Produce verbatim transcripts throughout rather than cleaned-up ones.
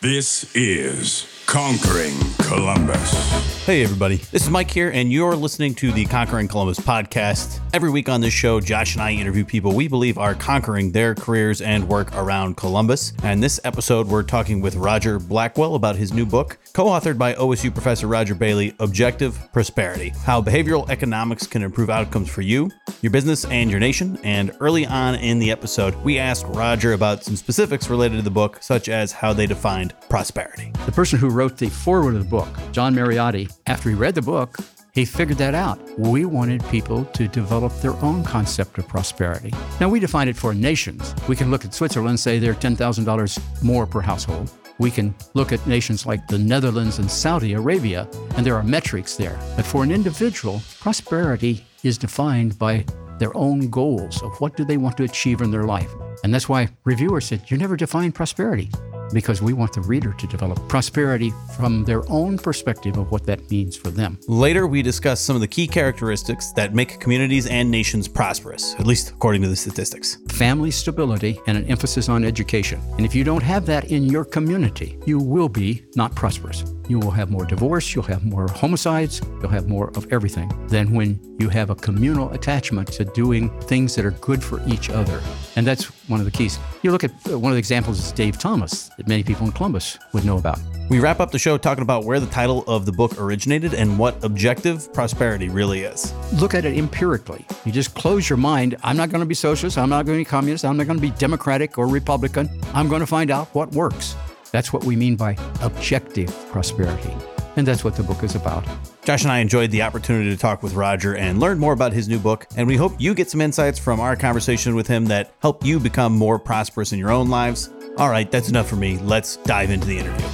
This is Conquering Columbus. Hey, everybody. This is Mike here, and you're listening to the Conquering Columbus podcast. Every week on this show, Josh and I interview people we believe are conquering their careers and work around Columbus. And this episode, we're talking with Roger Blackwell about his new book, co-authored by O S U professor Roger Bailey, Objective Prosperity: How Behavioral Economics Can Improve Outcomes for You, Your Business, and Your Nation. And early on in the episode, we asked Roger about some specifics related to the book, such as how they defined prosperity. The person who wrote the foreword of the book, John Mariotti, after he read the book, he figured that out. We wanted people to develop their own concept of prosperity. Now, we define it for nations. We can look at Switzerland and say they're ten thousand dollars more per household. We can look at nations like the Netherlands and Saudi Arabia, and there are metrics there. But for an individual, prosperity is defined by their own goals of what do they want to achieve in their life. And that's why reviewers said, you never define prosperity, because we want the reader to develop prosperity from their own perspective of what that means for them. Later, we discuss some of the key characteristics that make communities and nations prosperous, at least according to the statistics. Family stability and an emphasis on education. And if you don't have that in your community, you will be not prosperous. You will have more divorce, you'll have more homicides, you'll have more of everything than when you have a communal attachment to doing things that are good for each other. And that's one of the keys. You look at one of the examples is Dave Thomas, that many people in Columbus would know about. We wrap up the show talking about where the title of the book originated and what objective prosperity really is. Look at it empirically. You just close your mind. I'm not going to be socialist. I'm not going to be communist. I'm not going to be Democratic or Republican. I'm going to find out what works. That's what we mean by objective prosperity. And that's what the book is about. Josh and I enjoyed the opportunity to talk with Roger and learn more about his new book. And we hope you get some insights from our conversation with him that help you become more prosperous in your own lives. All right, that's enough for me. Let's dive into the interview.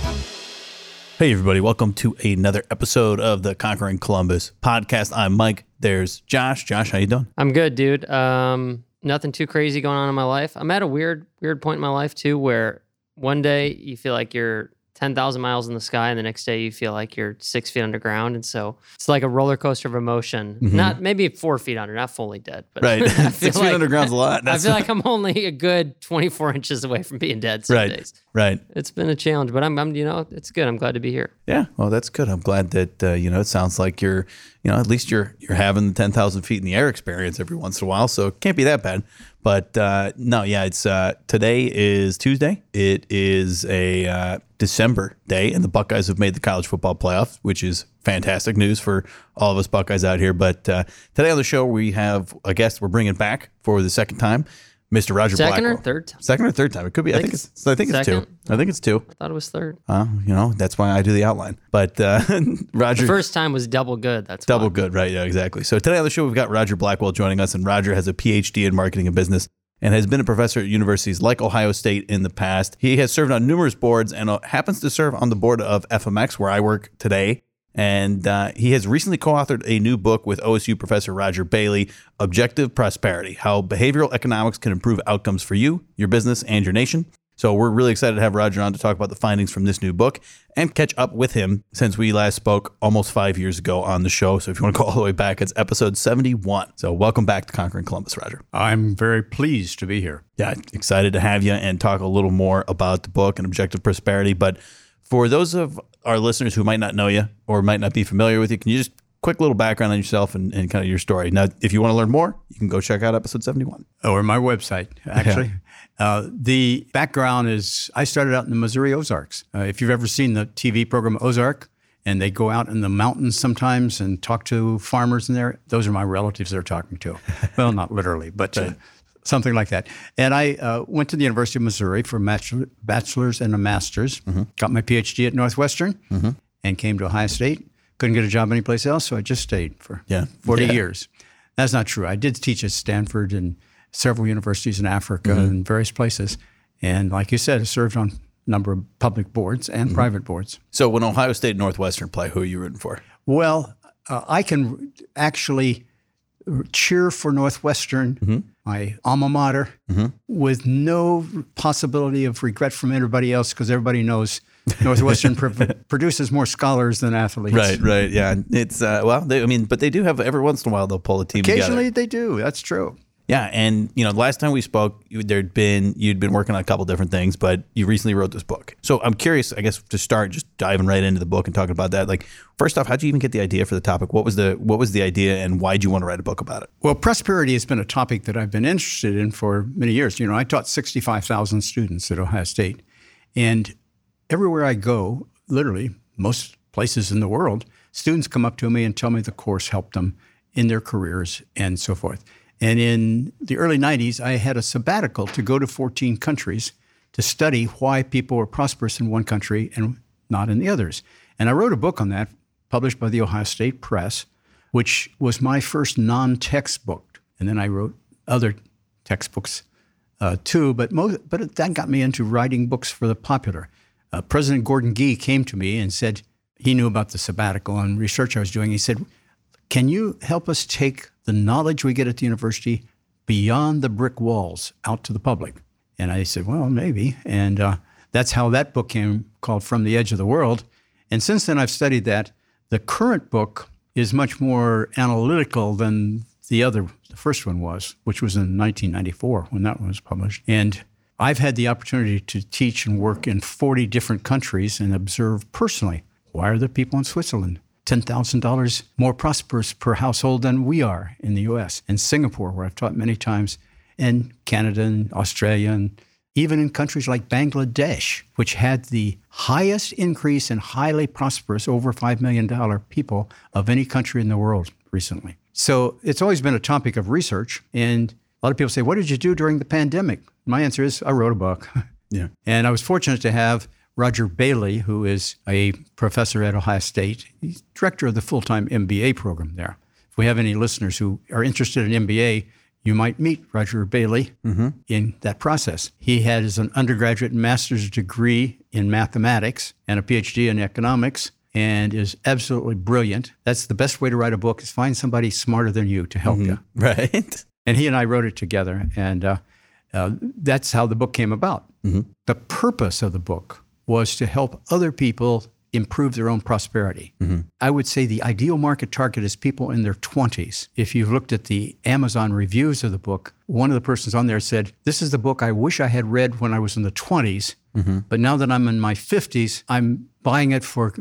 Hey, everybody. Welcome to another episode of the Conquering Columbus podcast. I'm Mike. There's Josh. Josh, how you doing? I'm good, dude. Um, nothing too crazy going on in my life. I'm at a weird, weird point in my life, too, where one day you feel like you're ten thousand miles in the sky, and the next day you feel like you're six feet underground. And so it's like a roller coaster of emotion. Mm-hmm. Not maybe four feet under, not fully dead, but right. six like, feet underground's a lot. That's I feel like I'm only a good twenty-four inches away from being dead some right. days. Right. It's been a challenge, but I'm, I'm, you know, it's good. I'm glad to be here. Yeah. Well, that's good. I'm glad that, uh, you know, it sounds like you're, you know, at least you're, you're having the ten thousand feet in the air experience every once in a while. So it can't be that bad. But uh, no, yeah, it's uh, today is Tuesday. It is a uh, December day, and the Buckeyes have made the college football playoff, which is fantastic news for all of us Buckeyes out here. But uh, today on the show, we have a guest we're bringing back for the second time, Mister Roger Blackwell. Second or third time? Second or third time. It could be. I, I think, think it's, it's I think second. it's two. I think it's two. I thought it was third. Uh, you know, that's why I do the outline. But uh, Roger. The first time was double good. That's Double why. good, right. Yeah, exactly. So today on the show, we've got Roger Blackwell joining us. And Roger has a P H D in marketing and business and has been a professor at universities like Ohio State in the past. He has served on numerous boards and happens to serve on the board of F M X, where I work today. And uh, he has recently co-authored a new book with O S U professor Roger Bailey, Objective Prosperity: How Behavioral Economics Can Improve Outcomes for You, Your Business, and Your Nation. So we're really excited to have Roger on to talk about the findings from this new book and catch up with him since we last spoke almost five years ago on the show. So if you want to go all the way back, it's episode seventy-one. So welcome back to Conquering Columbus, Roger. I'm very pleased to be here. Yeah, excited to have you and talk a little more about the book and Objective Prosperity. But for those of our listeners who might not know you or might not be familiar with you, can you just quick little background on yourself and, and kind of your story? Now, if you want to learn more, you can go check out episode seventy-one. Or my website, actually. Yeah. Uh, the background is I started out in the Missouri Ozarks. Uh, if you've ever seen the T V program Ozark, and they go out in the mountains sometimes and talk to farmers in there, those are my relatives they're talking to. Well, not literally, but right. uh, something like that. And I uh, went to the University of Missouri for a bachelor's and a master's, mm-hmm. got my P H D at Northwestern, mm-hmm. and came to Ohio State. Couldn't get a job anyplace else, so I just stayed for yeah. forty yeah. years. That's not true. I did teach at Stanford and several universities in Africa mm-hmm. and various places. And like you said, I served on a number of public boards and mm-hmm. private boards. So when Ohio State and Northwestern play, who are you rooting for? Well, uh, I can actually cheer for Northwestern, mm-hmm. my alma mater, mm-hmm. with no possibility of regret from everybody else, because everybody knows Northwestern pr- produces more scholars than athletes. Right, right, yeah. It's uh, well, they, I mean, but they do have every once in a while they'll pull a team. Occasionally together. They do. That's true. Yeah. And, you know, the last time we spoke, there'd been, you'd been working on a couple different things, but you recently wrote this book. So I'm curious, I guess, to start just diving right into the book and talking about that. Like, first off, how'd you even get the idea for the topic? What was the, what was the idea and why'd you want to write a book about it? Well, prosperity has been a topic that I've been interested in for many years. You know, I taught sixty-five thousand students at Ohio State, and everywhere I go, literally most places in the world, students come up to me and tell me the course helped them in their careers and so forth. And in the early nineties, I had a sabbatical to go to fourteen countries to study why people were prosperous in one country and not in the others. And I wrote a book on that, published by the Ohio State Press, which was my first non-textbook. And then I wrote other textbooks uh, too, but, most, but that got me into writing books for the popular. Uh, President Gordon Gee came to me and said, he knew about the sabbatical and research I was doing. He said, can you help us take the knowledge we get at the university beyond the brick walls out to the public? And I said, well, maybe. And uh, that's how that book came, called From the Edge of the World. And since then, I've studied that. The current book is much more analytical than the other, the first one was, which was in nineteen ninety-four when that one was published. And I've had the opportunity to teach and work in forty different countries and observe personally, why are the people in Switzerland ten thousand dollars more prosperous per household than we are in the U S, and Singapore, where I've taught many times, and Canada and Australia, and even in countries like Bangladesh, which had the highest increase in highly prosperous, over five million dollars people of any country in the world recently. So it's always been a topic of research. And a lot of people say, what did you do during the pandemic? My answer is, I wrote a book. Yeah. And I was fortunate to have Roger Bailey, who is a professor at Ohio State. He's director of the full-time M B A program there. If we have any listeners who are interested in M B A, you might meet Roger Bailey mm-hmm. in that process. He has an undergraduate and master's degree in mathematics and a P H D in economics, and is absolutely brilliant. That's the best way to write a book, is find somebody smarter than you to help mm-hmm. you. Right. And he and I wrote it together, and uh, uh, that's how the book came about. Mm-hmm. The purpose of the book was to help other people improve their own prosperity. Mm-hmm. I would say the ideal market target is people in their twenties. If you've looked at the Amazon reviews of the book, one of the persons on there said, this is the book I wish I had read when I was in the twenties, mm-hmm. but now that I'm in my fifties, I'm buying it for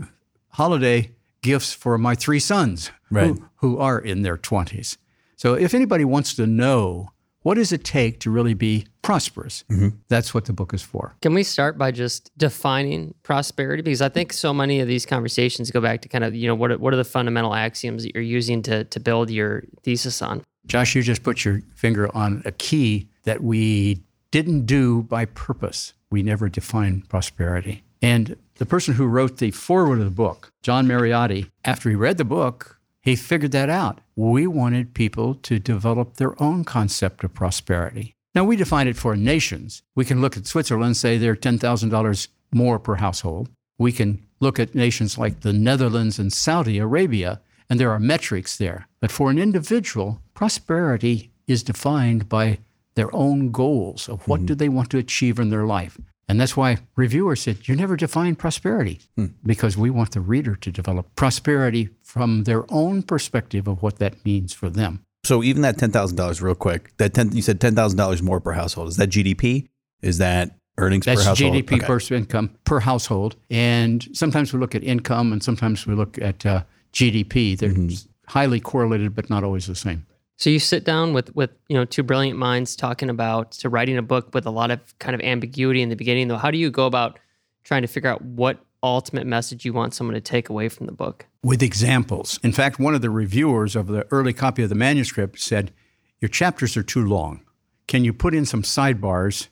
holiday gifts for my three sons right. who, who are in their twenties. So if anybody wants to know, what does it take to really be prosperous? Mm-hmm. That's what the book is for. Can we start by just defining prosperity? Because I think so many of these conversations go back to kind of, you know, what are, what are the fundamental axioms that you're using to, to build your thesis on? Josh, you just put your finger on a key that we didn't do by purpose. We never defined prosperity. And the person who wrote the foreword of the book, John Mariotti, after he read the book, he figured that out. We wanted people to develop their own concept of prosperity. Now, we define it for nations. We can look at Switzerland and say they're ten thousand dollars more per household. We can look at nations like the Netherlands and Saudi Arabia, and there are metrics there. But for an individual, prosperity is defined by their own goals of what mm-hmm. do they want to achieve in their life. And that's why reviewers said, you never define prosperity, hmm. because we want the reader to develop prosperity from their own perspective of what that means for them. So even that ten thousand dollars real quick, that ten, you said ten thousand dollars more per household. Is that G D P? Is that earnings that's per household? That's G D P okay. per income per household. And sometimes we look at income and sometimes we look at uh, G D P. They're mm-hmm. highly correlated, but not always the same. So you sit down with, with you know two brilliant minds talking about to writing a book with a lot of kind of ambiguity in the beginning, though. How do you go about trying to figure out what ultimate message you want someone to take away from the book? With examples. In fact, one of the reviewers of the early copy of the manuscript said, your chapters are too long. Can you put in some sidebars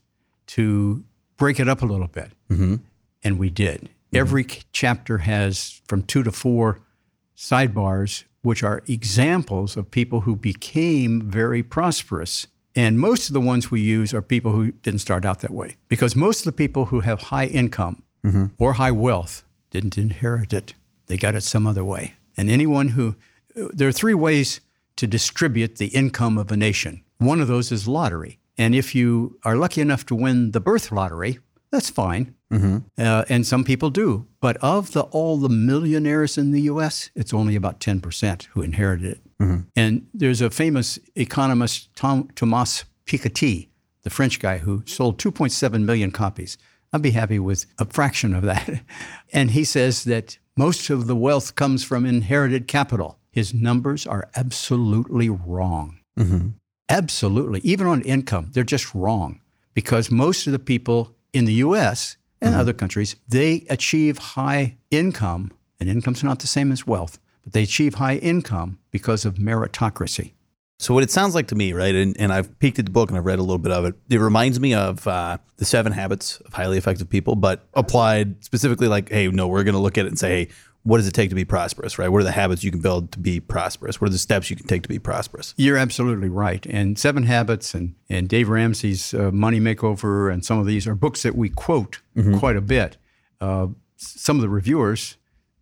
to break it up a little bit? Mm-hmm. And we did. Mm-hmm. Every chapter has from two to four sidebars, which are examples of people who became very prosperous. And most of the ones we use are people who didn't start out that way, because most of the people who have high income mm-hmm. or high wealth didn't inherit it. They got it some other way. And anyone who, there are three ways to distribute the income of a nation. One of those is lottery. And if you are lucky enough to win the birth lottery, that's fine. Mm-hmm. Uh, and some people do. But of the all the millionaires in the U S, it's only about ten percent who inherited it. Mm-hmm. And there's a famous economist, Tom, Thomas Piketty, the French guy who sold two point seven million copies. I'd be happy with a fraction of that. And he says that most of the wealth comes from inherited capital. His numbers are absolutely wrong. Mm-hmm. Absolutely. Even on income, they're just wrong. Because most of the people in the U S and mm-hmm. other countries, they achieve high income, and income's not the same as wealth, but they achieve high income because of meritocracy. So what it sounds like to me, right, and, and I've peeked at the book and I've read a little bit of it, it reminds me of uh, the seven habits of highly effective people, but applied specifically like, hey, no, we're going to look at it and say, hey, what does it take to be prosperous, right? What are the habits you can build to be prosperous? What are the steps you can take to be prosperous? You're absolutely right. And Seven Habits and, and Dave Ramsey's uh, Money Makeover and some of these are books that we quote mm-hmm. quite a bit. Uh, some of the reviewers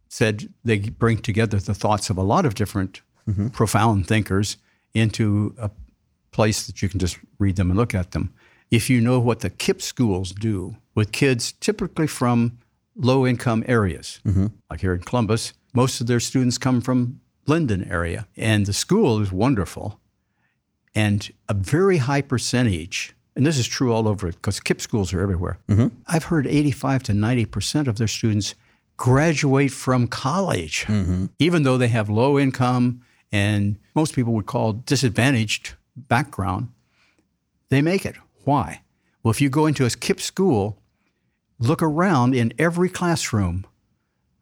said they bring together the thoughts of a lot of different mm-hmm. profound thinkers into a place that you can just read them and look at them. If you know what the KIPP schools do with kids typically from low-income areas. Mm-hmm. Like here in Columbus, most of their students come from Linden area. And the school is wonderful. And a very high percentage, and this is true all over, because KIPP schools are everywhere. Mm-hmm. I've heard eighty-five to ninety percent of their students graduate from college, mm-hmm. even though they have low income and most people would call disadvantaged background. They make it. Why? Well, if you go into a KIPP school, look around in every classroom.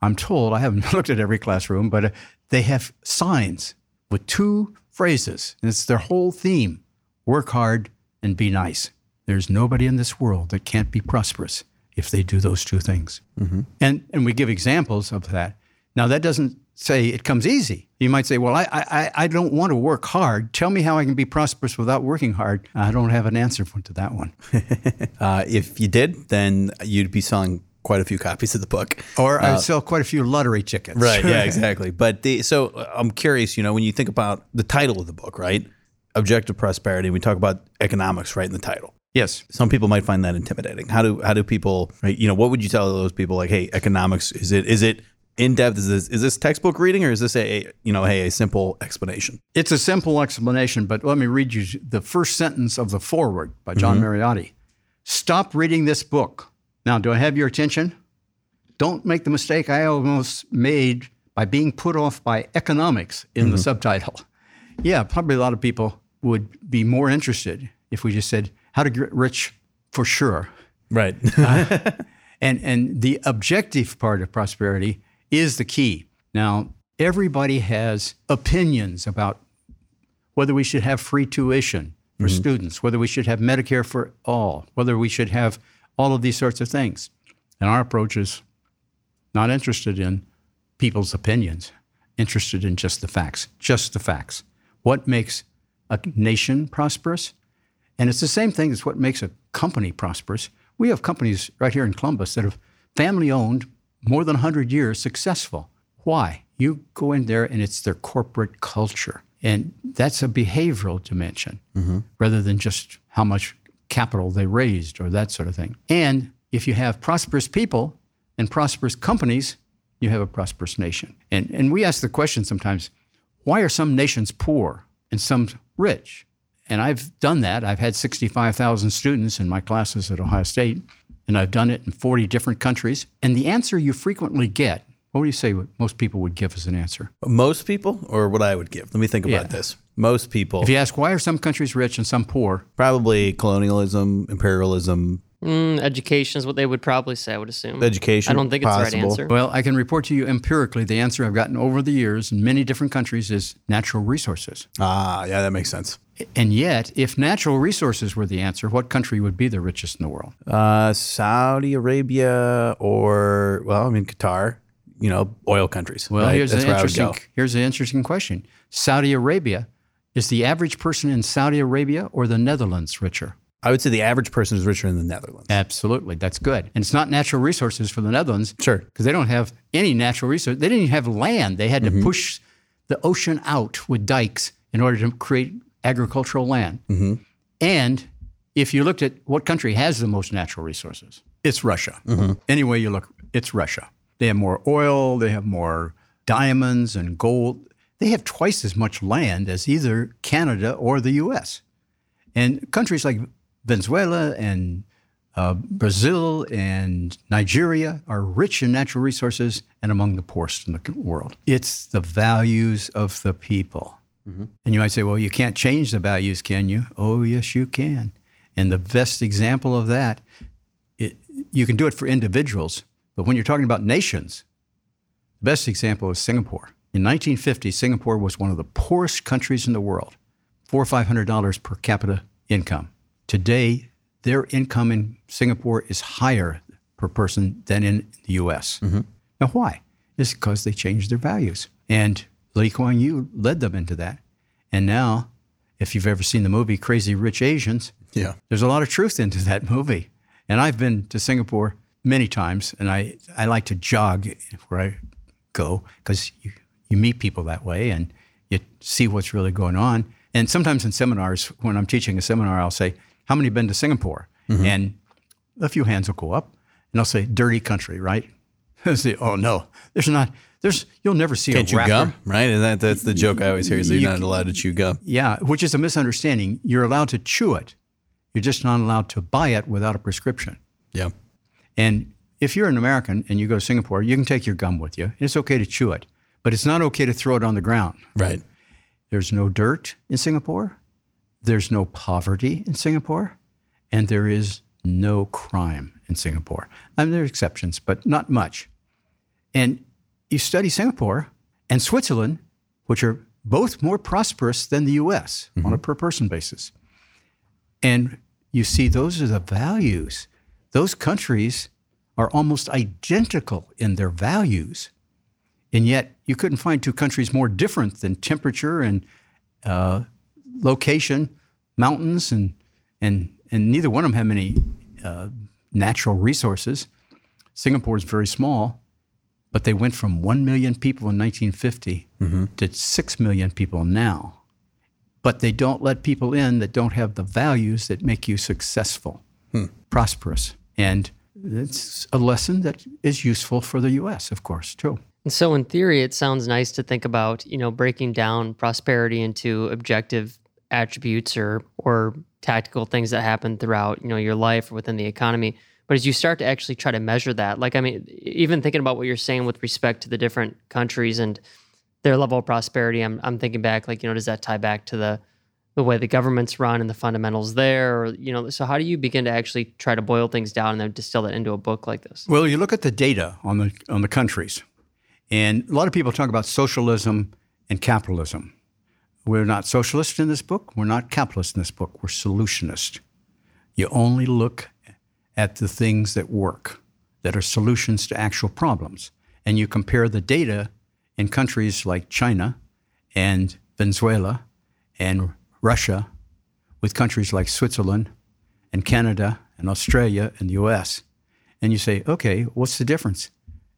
I'm told, I haven't looked at every classroom, but they have signs with two phrases, and it's their whole theme, work hard and be nice. There's nobody in this world that can't be prosperous if they do those two things. Mm-hmm. And and we give examples of that. Now, that doesn't say it comes easy. You might say, well, I, I, I don't want to work hard. Tell me how I can be prosperous without working hard. I don't have an answer for, to that one. uh, if you did, then you'd be selling quite a few copies of the book. Or uh, I'd sell quite a few lottery tickets. Right, yeah, exactly. But the, so I'm curious, you know, when you think about the title of the book, right? Objective Prosperity, we talk about economics right in the title. Yes. Some people might find that intimidating. How do how do people, right, you know, what would you tell those people like, hey, economics, is it is it in depth, is this, is this textbook reading or is this a, you know, hey, a simple explanation? It's a simple explanation, but let me read you the first sentence of the foreword by John mm-hmm. Mariotti. Stop reading this book. Now, do I have your attention? Don't make the mistake I almost made by being put off by economics in mm-hmm. the subtitle. Yeah, probably a lot of people would be more interested if we just said, how to get rich for sure. Right. uh, and and the objective part of prosperity is the key. Now, everybody has opinions about whether we should have free tuition for mm-hmm. students, whether we should have Medicare for all, whether we should have all of these sorts of things. And our approach is not interested in people's opinions, interested in just the facts, just the facts. What makes a nation prosperous? And it's the same thing as what makes a company prosperous. We have companies right here in Columbus that have family-owned, more than one hundred years successful. Why? You go in there and it's their corporate culture. And that's a behavioral dimension mm-hmm. rather than just how much capital they raised or that sort of thing. And if you have prosperous people and prosperous companies, you have a prosperous nation. And and we ask the question sometimes, why are some nations poor and some rich? And I've done that. I've had sixty-five thousand students in my classes at Ohio State. And I've done it in forty different countries. And the answer you frequently get, what would you say what most people would give as an answer? Most people or what I would give? Let me think about yeah. this. Most people. If you ask, why are some countries rich and some poor? Probably colonialism, imperialism. Mm, education is what they would probably say, I would assume. Education. I don't think it's possible. The right answer. Well, I can report to you empirically the answer I've gotten over the years in many different countries is natural resources. Ah, yeah, that makes sense. And yet, if natural resources were the answer, what country would be the richest in the world? Uh, Saudi Arabia or, well, I mean, Qatar, you know, oil countries. Well, right? here's, an interesting, here's an interesting question. Saudi Arabia, is the average person in Saudi Arabia or the Netherlands richer? I would say the average person is richer in the Netherlands. Absolutely. That's good. And it's not natural resources for the Netherlands. Sure. Because they don't have any natural resources. They didn't even have land. They had mm-hmm. to push the ocean out with dikes in order to create agricultural land. Mm-hmm. And if you looked at what country has the most natural resources, It's Russia. Mm-hmm. Any way you look, it's Russia. They have more oil. They have more diamonds and gold. They have twice as much land as either Canada or the U S. And countries like Venezuela and uh, Brazil and Nigeria are rich in natural resources and among the poorest in the world. It's the values of the people. Mm-hmm. And you might say, well, you can't change the values, can you? Oh, yes, you can. And the best example of that, it, you can do it for individuals, but when you're talking about nations, the best example is Singapore. In nineteen fifty, Singapore was one of the poorest countries in the world, four hundred or five hundred dollars per capita income. Today, their income in Singapore is higher per person than in the U S. Mm-hmm. Now, why? It's because they changed their values. And Lee Kuan Yew led them into that. And now, if you've ever seen the movie Crazy Rich Asians, yeah, there's a lot of truth into that movie. And I've been to Singapore many times, and I, I like to jog where I go because you, you meet people that way and you see what's really going on. And sometimes in seminars, when I'm teaching a seminar, I'll say, how many have been to Singapore? Mm-hmm. And a few hands will go up, and I'll say, dirty country, right? I'll say, oh, no, there's not, there's, you'll never see Can't a rapper. Can't you gum, right? And that, that's the joke I always hear is you're you, not allowed to chew gum. Yeah, which is a misunderstanding. You're allowed to chew it. You're just not allowed to buy it without a prescription. Yeah. And if you're an American and you go to Singapore, you can take your gum with you. And it's okay to chew it, but it's not okay to throw it on the ground. Right. There's no dirt in Singapore. There's no poverty in Singapore. And there is no crime in Singapore. I mean, there are exceptions, but not much. And you study Singapore and Switzerland, which are both more prosperous than the U S mm-hmm. on a per person basis. And you see, those are the values. Those countries are almost identical in their values. And yet you couldn't find two countries more different than temperature and uh, location, mountains, and and and neither one of them have many uh, natural resources. Singapore is very small, but they went from one million people in nineteen fifty mm-hmm. to six million people now. But they don't let people in that don't have the values that make you successful, hmm. prosperous. And it's a lesson that is useful for the U S, of course, too. And so in theory, it sounds nice to think about, you know, breaking down prosperity into objective attributes or or tactical things that happen throughout, you know, your life or within the economy. But as you start to actually try to measure that, like, I mean, even thinking about what you're saying with respect to the different countries and their level of prosperity, I'm I'm thinking back, like, you know, does that tie back to the, the way the governments run and the fundamentals there? Or, you know, so how do you begin to actually try to boil things down and then distill that into a book like this? Well, you look at the data on the on the countries. And a lot of people talk about socialism and capitalism. We're not socialist in this book. We're not capitalist in this book. We're solutionist. You only look at the things that work, that are solutions to actual problems. And you compare the data in countries like China and Venezuela and Russia with countries like Switzerland and Canada and Australia and the U S. And you say, okay, what's the difference?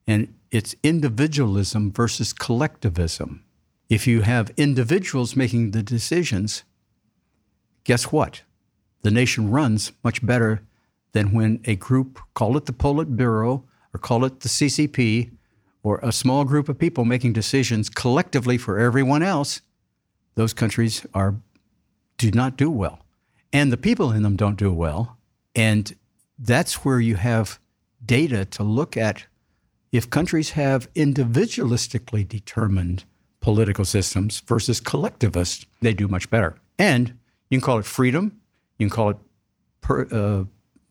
And it's individualism versus collectivism. If you have individuals making the decisions, guess what? The nation runs much better than when a group, call it the Politburo or call it the C C P, or a small group of people making decisions collectively for everyone else. Those countries are do not do well. And the people in them don't do well. And that's where you have data to look at. If countries have individualistically determined political systems versus collectivist, they do much better. And you can call it freedom, you can call it per, uh,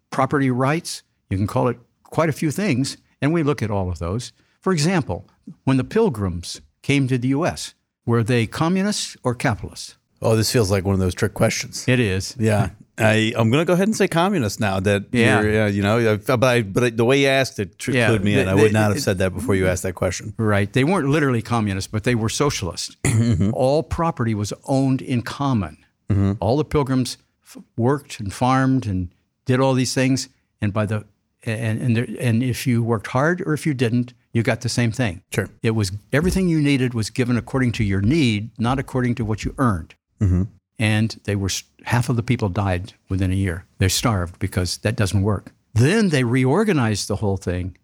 property rights, you can call it quite a few things, and we look at all of those. For example, when the Pilgrims came to the U S, were they communists or capitalists? Oh, this feels like one of those trick questions. It is. Yeah. I, I'm going to go ahead and say communist now that, yeah. you're, uh, you know, but, I, but the way you asked it clued yeah, me in. They, I would not have said that before you asked that question. Right. They weren't literally communist, but they were socialist. Mm-hmm. All property was owned in common. Mm-hmm. All the Pilgrims f- worked and farmed and did all these things. And by the and and, there, and if you worked hard or if you didn't, you got the same thing. Sure. It was everything you needed was given according to your need, not according to what you earned. Mm-hmm. And they were half of the people died within a year. They're starved because that doesn't work. Then they reorganized the whole thing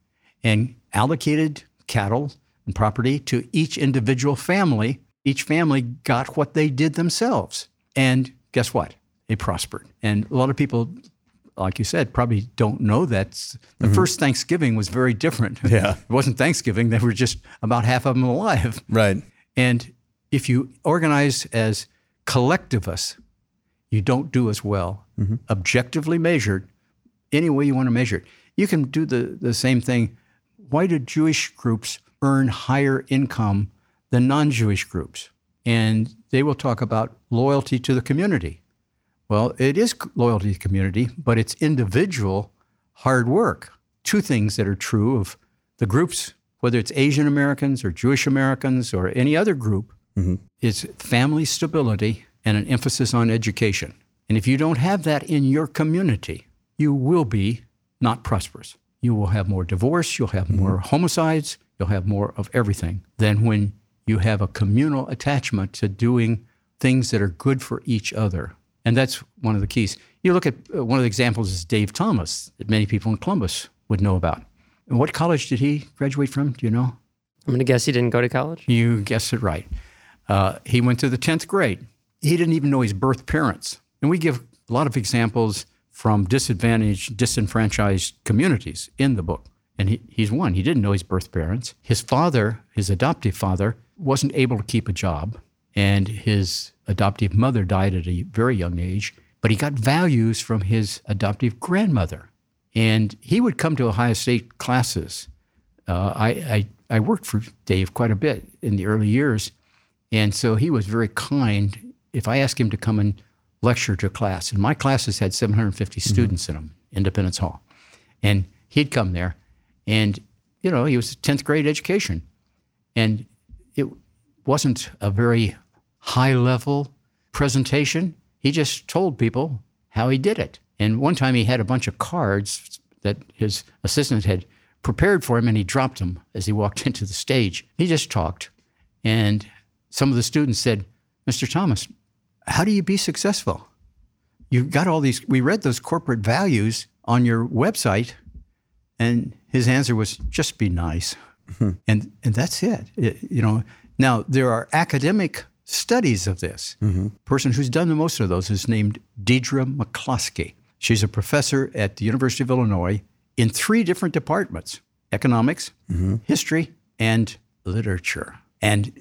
and allocated cattle and property to each individual family. Each family got what they did themselves. And guess what? They prospered. And a lot of people, like you said, probably don't know that. The mm-hmm. first Thanksgiving was very different. Yeah. It wasn't Thanksgiving. They were just about half of them alive. Right. And if you organize as collectivists, you don't do as well. Mm-hmm. Objectively measured, any way you want to measure it. You can do the, the same thing. Why do Jewish groups earn higher income than non-Jewish groups? And they will talk about loyalty to the community. Well, it is loyalty to the community, but it's individual hard work. Two things that are true of the groups, whether it's Asian Americans or Jewish Americans or any other group, mm-hmm. is family stability and an emphasis on education. And if you don't have that in your community, you will be not prosperous. You will have more divorce, you'll have more mm-hmm. homicides, you'll have more of everything than when you have a communal attachment to doing things that are good for each other. And that's one of the keys. You look at uh, one of the examples is Dave Thomas, that many people in Columbus would know about. And what college did he graduate from? Do you know? I'm going to guess he didn't go to college. You guessed it right. Uh, he went to the tenth grade. He didn't even know his birth parents. And we give a lot of examples from disadvantaged, disenfranchised communities in the book. And he, he's one. He didn't know his birth parents. His father, his adoptive father, wasn't able to keep a job. And his adoptive mother died at a very young age, but he got values from his adoptive grandmother. And he would come to Ohio State classes. Uh, I, I I worked for Dave quite a bit in the early years, and so he was very kind. If I asked him to come and lecture to a class, and my classes had seven hundred fifty mm-hmm. students in them, Independence Hall, and he'd come there, and, you know, he was tenth grade education, and it wasn't a very high-level presentation. He just told people how he did it. And one time he had a bunch of cards that his assistant had prepared for him, and he dropped them as he walked into the stage. He just talked, and some of the students said, Mister Thomas, how do you be successful? You've got all these, we read those corporate values on your website, and his answer was, just be nice. Mm-hmm. And and that's it. it. You know, now there are academic studies of this. Mm-hmm. The person who's done the most of those is named Deidre McCloskey. She's a professor at the University of Illinois in three different departments, economics, mm-hmm. history, and literature. And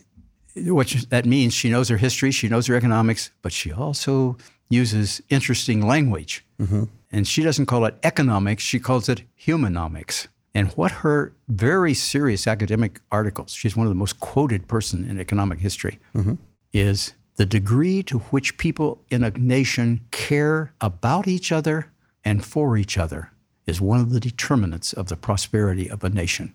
what that means, she knows her history, she knows her economics, but she also uses interesting language. Mm-hmm. And she doesn't call it economics, she calls it humanomics. And what her very serious academic articles, she's one of the most quoted person in economic history, mm-hmm. is the degree to which people in a nation care about each other and for each other is one of the determinants of the prosperity of a nation.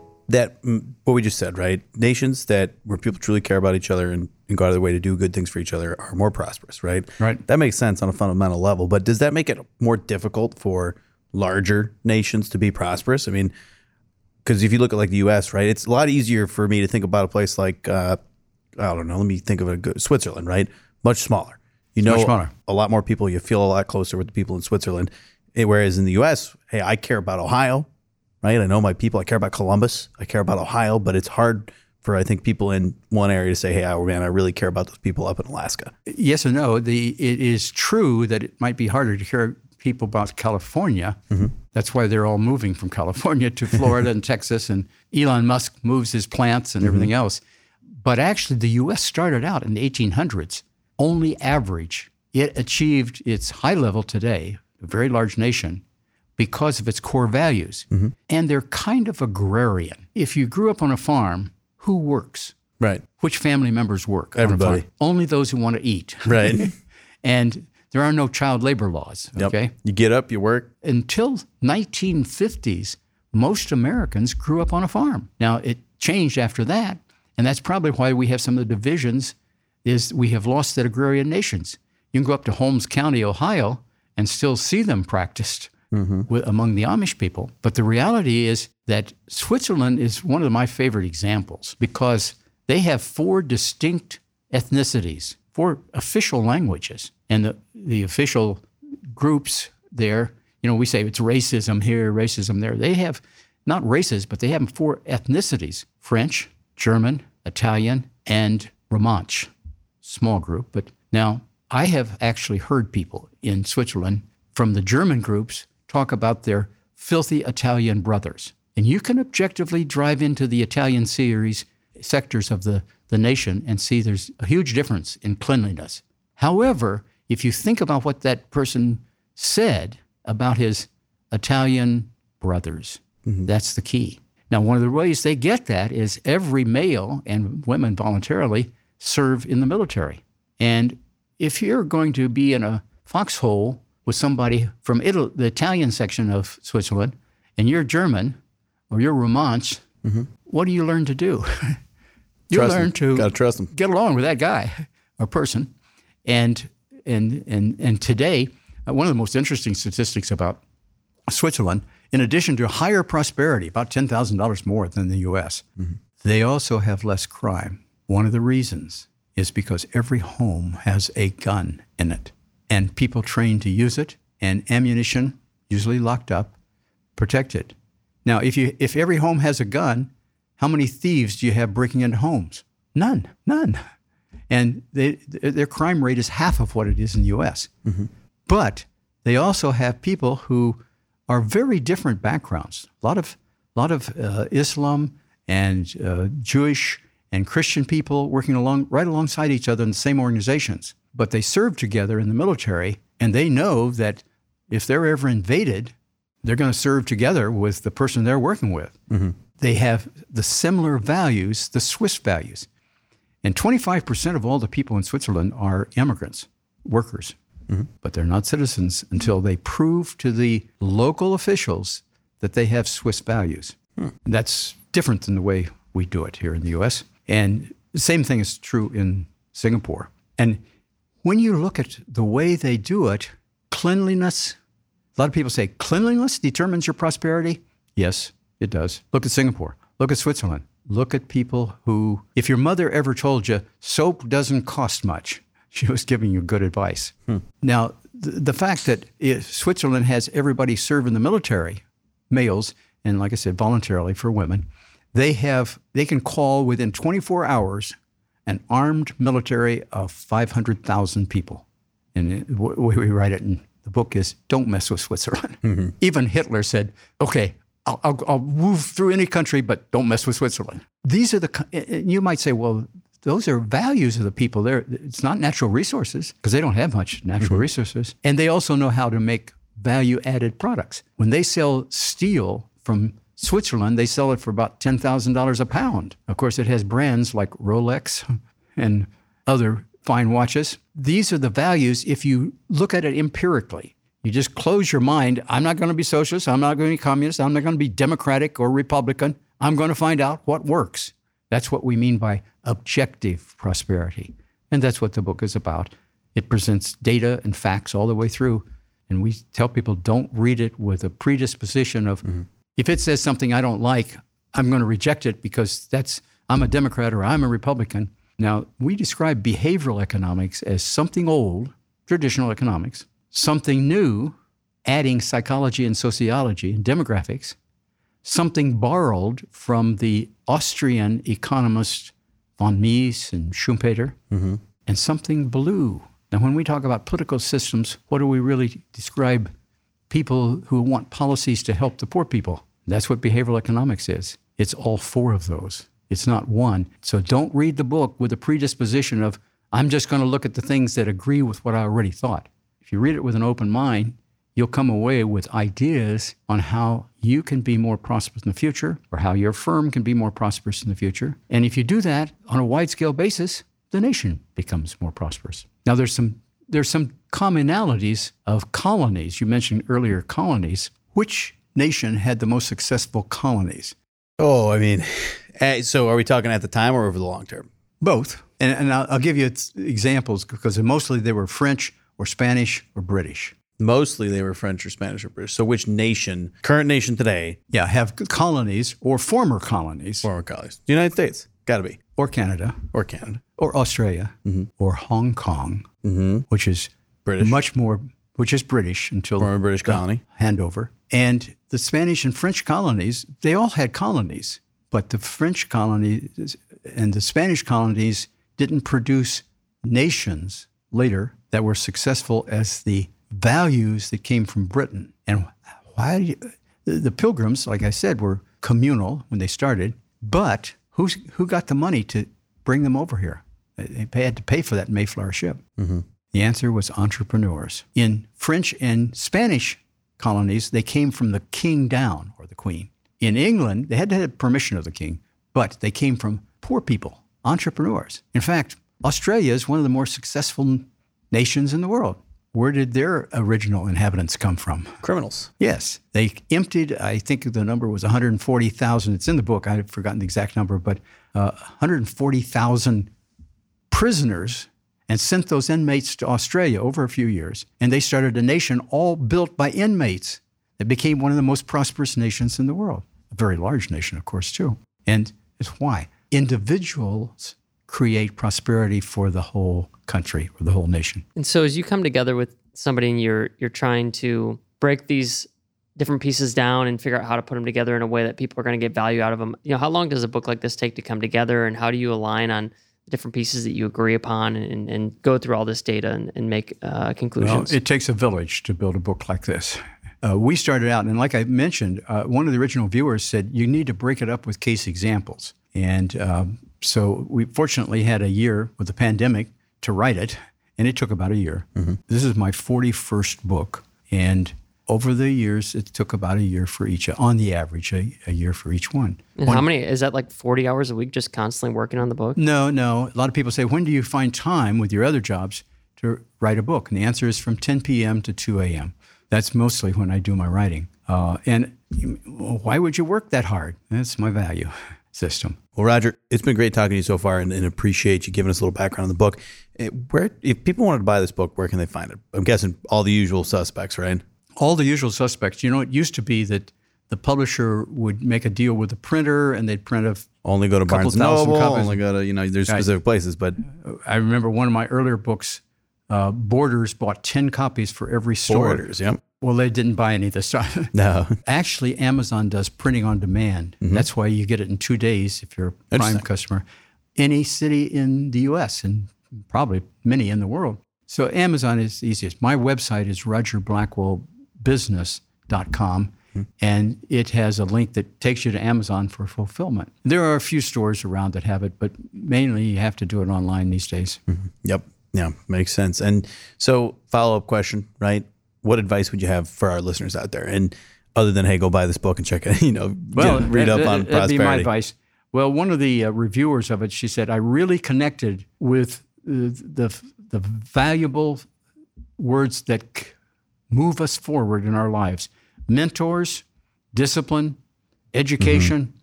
That what we just said, right? Nations that where people truly care about each other and, and go out of their way to do good things for each other are more prosperous, right? Right. That makes sense on a fundamental level, but does that make it more difficult for larger nations to be prosperous? I mean, because if you look at like the U S, right, it's a lot easier for me to think about a place like uh, I don't know. Let me think of a good, Switzerland, right? Much smaller. You know, much smaller. A lot more people. You feel a lot closer with the people in Switzerland, whereas in the U S, hey, I care about Ohio. Right, I know my people, I care about Columbus, I care about Ohio, but it's hard for, I think, people in one area to say, hey, oh, man, I really care about those people up in Alaska. Yes and no. The, it is true that it might be harder to care people about California. Mm-hmm. That's why they're all moving from California to Florida and Texas and Elon Musk moves his plants and mm-hmm. everything else. But actually, the U S started out in the eighteen hundreds, only average. It achieved its high level today, a very large nation, because of its core values. Mm-hmm. And they're kind of agrarian. If you grew up on a farm, who works? Right. Which family members work? Everybody. Only those who want to eat. Right. And there are no child labor laws, okay? Yep. You get up, you work. Until nineteen fifties, most Americans grew up on a farm. Now, it changed after that, and that's probably why we have some of the divisions is we have lost that agrarian nations. You can go up to Holmes County, Ohio, and still see them practiced mm-hmm. with, among the Amish people. But the reality is that Switzerland is one of my favorite examples because they have four distinct ethnicities, four official languages. And the, the official groups there, you know, we say it's racism here, racism there. They have not races, but they have four ethnicities: French, German, Italian, and Romansh. Small group. But now I have actually heard people in Switzerland from the German groups talk about their filthy Italian brothers. And you can objectively drive into the Italian series sectors of the, the nation and see there's a huge difference in cleanliness. However, if you think about what that person said about his Italian brothers, mm-hmm. that's the key. Now, one of the ways they get that is every male and women voluntarily serve in the military. And if you're going to be in a foxhole with somebody from Italy, the Italian section of Switzerland, and you're German or you're Romansh, mm-hmm. what do you learn to do? you trust learn them. to Gotta trust them. Get along with that guy or person. And and and and today, uh, one of the most interesting statistics about Switzerland, in addition to higher prosperity, about ten thousand dollars more than the U S, mm-hmm. they also have less crime. One of the reasons is because every home has a gun in it, and people trained to use it, and ammunition, usually locked up, protected. Now, if you if every home has a gun, how many thieves do you have breaking into homes? None, none. And they, their crime rate is half of what it is in the U S. Mm-hmm. But they also have people who are very different backgrounds. A lot of, lot of uh, Islam and uh, Jewish and Christian people working along right alongside each other in the same organizations. But they serve together in the military, and they know that if they're ever invaded, they're going to serve together with the person they're working with. Mm-hmm. They have the similar values, the Swiss values. And twenty-five percent of all the people in Switzerland are immigrants, workers, mm-hmm. but they're not citizens until they prove to the local officials that they have Swiss values. Hmm. That's different than the way we do it here in the U S. And the same thing is true in Singapore. And when you look at the way they do it, cleanliness, a lot of people say cleanliness determines your prosperity. Yes, it does. Look at Singapore. Look at Switzerland. Look at people who, if your mother ever told you, soap doesn't cost much, she was giving you good advice. Hmm. Now, th- the fact that if Switzerland has everybody serve in the military, males, and like I said, voluntarily for women, they have they can call within twenty-four hours an armed military of five hundred thousand people. And the way we write it in the book is, don't mess with Switzerland. Mm-hmm. Even Hitler said, okay, I'll, I'll, I'll move through any country, but don't mess with Switzerland. These are the, you might say, well, those are values of the people there. It's not natural resources because they don't have much natural mm-hmm. resources. And they also know how to make value-added products. When they sell steel from Switzerland, they sell it for about ten thousand dollars a pound. Of course, it has brands like Rolex and other fine watches. These are the values if you look at it empirically. You just close your mind. I'm not going to be socialist. I'm not going to be communist. I'm not going to be Democratic or Republican. I'm going to find out what works. That's what we mean by objective prosperity. And that's what the book is about. It presents data and facts all the way through. And we tell people don't read it with a predisposition of, mm-hmm. if it says something I don't like, I'm going to reject it because that's I'm a Democrat or I'm a Republican. Now, we describe behavioral economics as something old, traditional economics, something new, adding psychology and sociology and demographics, something borrowed from the Austrian economist von Mises and Schumpeter, mm-hmm. and something blue. Now, when we talk about political systems, what do we really describe? People who want policies to help the poor people. That's what behavioral economics is. It's all four of those. It's not one. So don't read the book with a predisposition of, I'm just going to look at the things that agree with what I already thought. If you read it with an open mind, you'll come away with ideas on how you can be more prosperous in the future, or how your firm can be more prosperous in the future. And if you do that on a wide-scale basis, the nation becomes more prosperous. Now, there's some there's some commonalities of colonies. You mentioned earlier colonies. Which nation had the most successful colonies? Oh, I mean, so are we talking at the time or over the long term? Both. And, and I'll, I'll give you examples, because mostly they were French or Spanish or British. Mostly they were French or Spanish or British. So which nation, current nation today? Yeah, have colonies or former colonies. Former colonies. The United States, got to be. Or Canada. Or Canada. Or Australia. Mm-hmm. Or Hong Kong, mm-hmm. which is British. Much more, which is British until- Former British colony. Handover. And the Spanish and French colonies, they all had colonies, but the French colonies and the Spanish colonies didn't produce nations later that were successful as the values that came from Britain. And why do you, the, the Pilgrims, like I said, were communal when they started, but who's, who got the money to bring them over here? They, they had to pay for that Mayflower ship. Mm-hmm. The answer was entrepreneurs. In French and Spanish colonies, they came from the king down, or the queen. In England, they had to have permission of the king, but they came from poor people, entrepreneurs. In fact, Australia is one of the more successful nations in the world. Where did their original inhabitants come from? Criminals. Yes. They emptied, I think the number was one hundred forty thousand. It's in the book. I've forgotten the exact number, but uh, one hundred forty thousand prisoners, and sent those inmates to Australia over a few years. And they started a nation all built by inmates that became one of the most prosperous nations in the world. A very large nation, of course, too. And it's why individuals create prosperity for the whole country or the whole nation. And so as you come together with somebody and you're you're trying to break these different pieces down and figure out how to put them together in a way that people are going to get value out of them, you know, how long does a book like this take to come together, and how do you align on the different pieces that you agree upon and, and go through all this data and, and make uh, conclusions? Well, it takes a village to build a book like this. Uh, we started out, and like I mentioned, uh, one of the original viewers said, you need to break it up with case examples. And um, so we fortunately had a year with the pandemic to write it, and it took about a year. Mm-hmm. This is my forty-first book, and over the years, it took about a year for each, on the average, a, a year for each one. And one, how many, is that like forty hours a week just constantly working on the book? No, no. A lot of people say, when do you find time with your other jobs to write a book? And the answer is from ten p.m. to two a.m. That's mostly when I do my writing. Uh, and you, well, why would you work that hard? That's my value system. Well, Roger, it's been great talking to you so far, and, and appreciate you giving us a little background on the book. It, where, if people wanted to buy this book, where can they find it? I'm guessing all the usual suspects, right? All the usual suspects. You know, it used to be that the publisher would make a deal with the printer, and they'd print a only go to Barnes and Noble, copies. Only go to, you know, there's specific I, places. But I remember one of my earlier books, uh, Borders, bought ten copies for every store. Borders, yep. Well, they didn't buy any this time. No. Actually, Amazon does printing on demand. Mm-hmm. That's why you get it in two days if you're a Prime customer. Any city in the U S, and probably many in the world. So Amazon is the easiest. My website is roger blackwell business dot com, mm-hmm. and it has a link that takes you to Amazon for fulfillment. There are a few stores around that have it, but mainly you have to do it online these days. Mm-hmm. Yep. Yeah, makes sense. And so follow-up question, right? What advice would you have for our listeners out there? And other than, hey, go buy this book and check it, you know, well, you know read that, up on that, prosperity. That'd be my advice. Well, one of the uh, reviewers of it, she said, I really connected with the the, the valuable words that c- move us forward in our lives. Mentors, discipline, education, mm-hmm.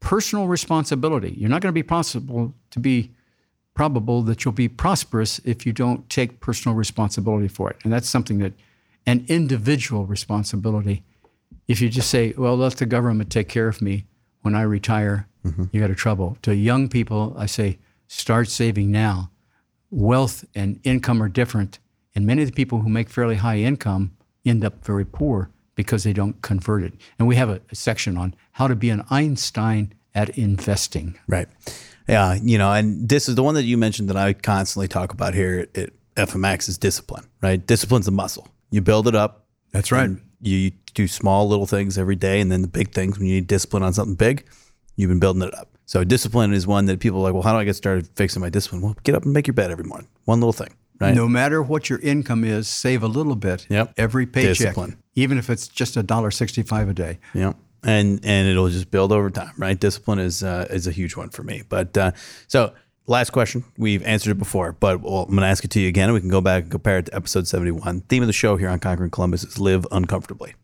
personal responsibility. You're not going to be possible to be probable that you'll be prosperous if you don't take personal responsibility for it. And that's something that an individual responsibility. If you just say, well, let the government take care of me when I retire, mm-hmm. you got to trouble. To young people, I say, start saving now. Wealth and income are different. And many of the people who make fairly high income end up very poor because they don't convert it. And we have a, a section on how to be an Einstein at investing. Right. Yeah. You know, and this is the one that you mentioned that I constantly talk about here at F M X is discipline, right? Discipline's a muscle. You build it up. That's right. You do small little things every day, and then the big things when you need discipline on something big, You've been building it up. So discipline is one that people are like, well, how do I get started fixing my discipline? Well, get up and make your bed every morning. One little thing, right? No matter what your income is, save a little bit yep. every paycheck. Discipline. Even if it's just one dollar sixty-five a day. Yeah. And and it'll just build over time, right? Discipline is uh, is a huge one for me. But uh, so last question. We've answered it before, but well, I'm going to ask it to you again, and we can go back and compare it to episode seventy-one. Theme of the show here on Conquering Columbus is live uncomfortably.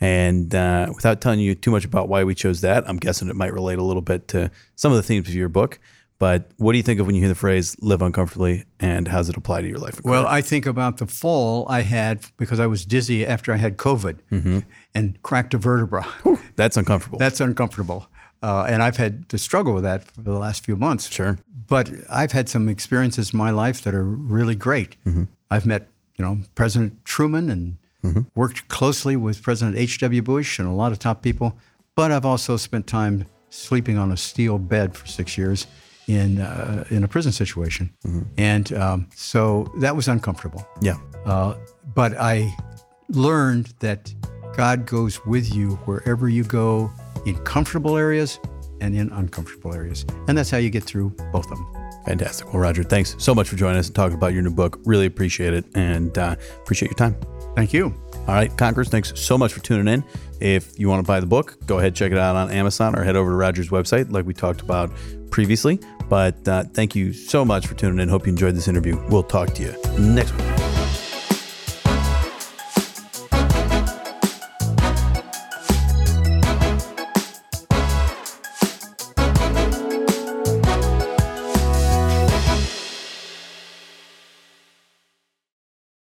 And uh, without telling you too much about why we chose that, I'm guessing it might relate a little bit to some of the themes of your book. But what do you think of when you hear the phrase live uncomfortably, and how does it apply to your life? Well, I think about the fall I had because I was dizzy after I had COVID mm-hmm. and cracked a vertebra. Ooh, that's uncomfortable. That's uncomfortable. Uh, and I've had to struggle with that for the last few months. Sure. But I've had some experiences in my life that are really great. Mm-hmm. I've met, you know, President Truman and mm-hmm. worked closely with President H W. Bush and a lot of top people. But I've also spent time sleeping on a steel bed for six years in uh, in a prison situation. Mm-hmm. And um, so that was uncomfortable. Yeah. Uh, but I learned that God goes with you wherever you go, in comfortable areas and in uncomfortable areas. And that's how you get through both of them. Fantastic. Well, Roger, thanks so much for joining us and talking about your new book. Really appreciate it, and uh, appreciate your time. Thank you. All right, Conquerors, thanks so much for tuning in. If you want to buy the book, go ahead, check it out on Amazon or head over to Roger's website like we talked about previously. But uh, thank you so much for tuning in. Hope you enjoyed this interview. We'll talk to you next week.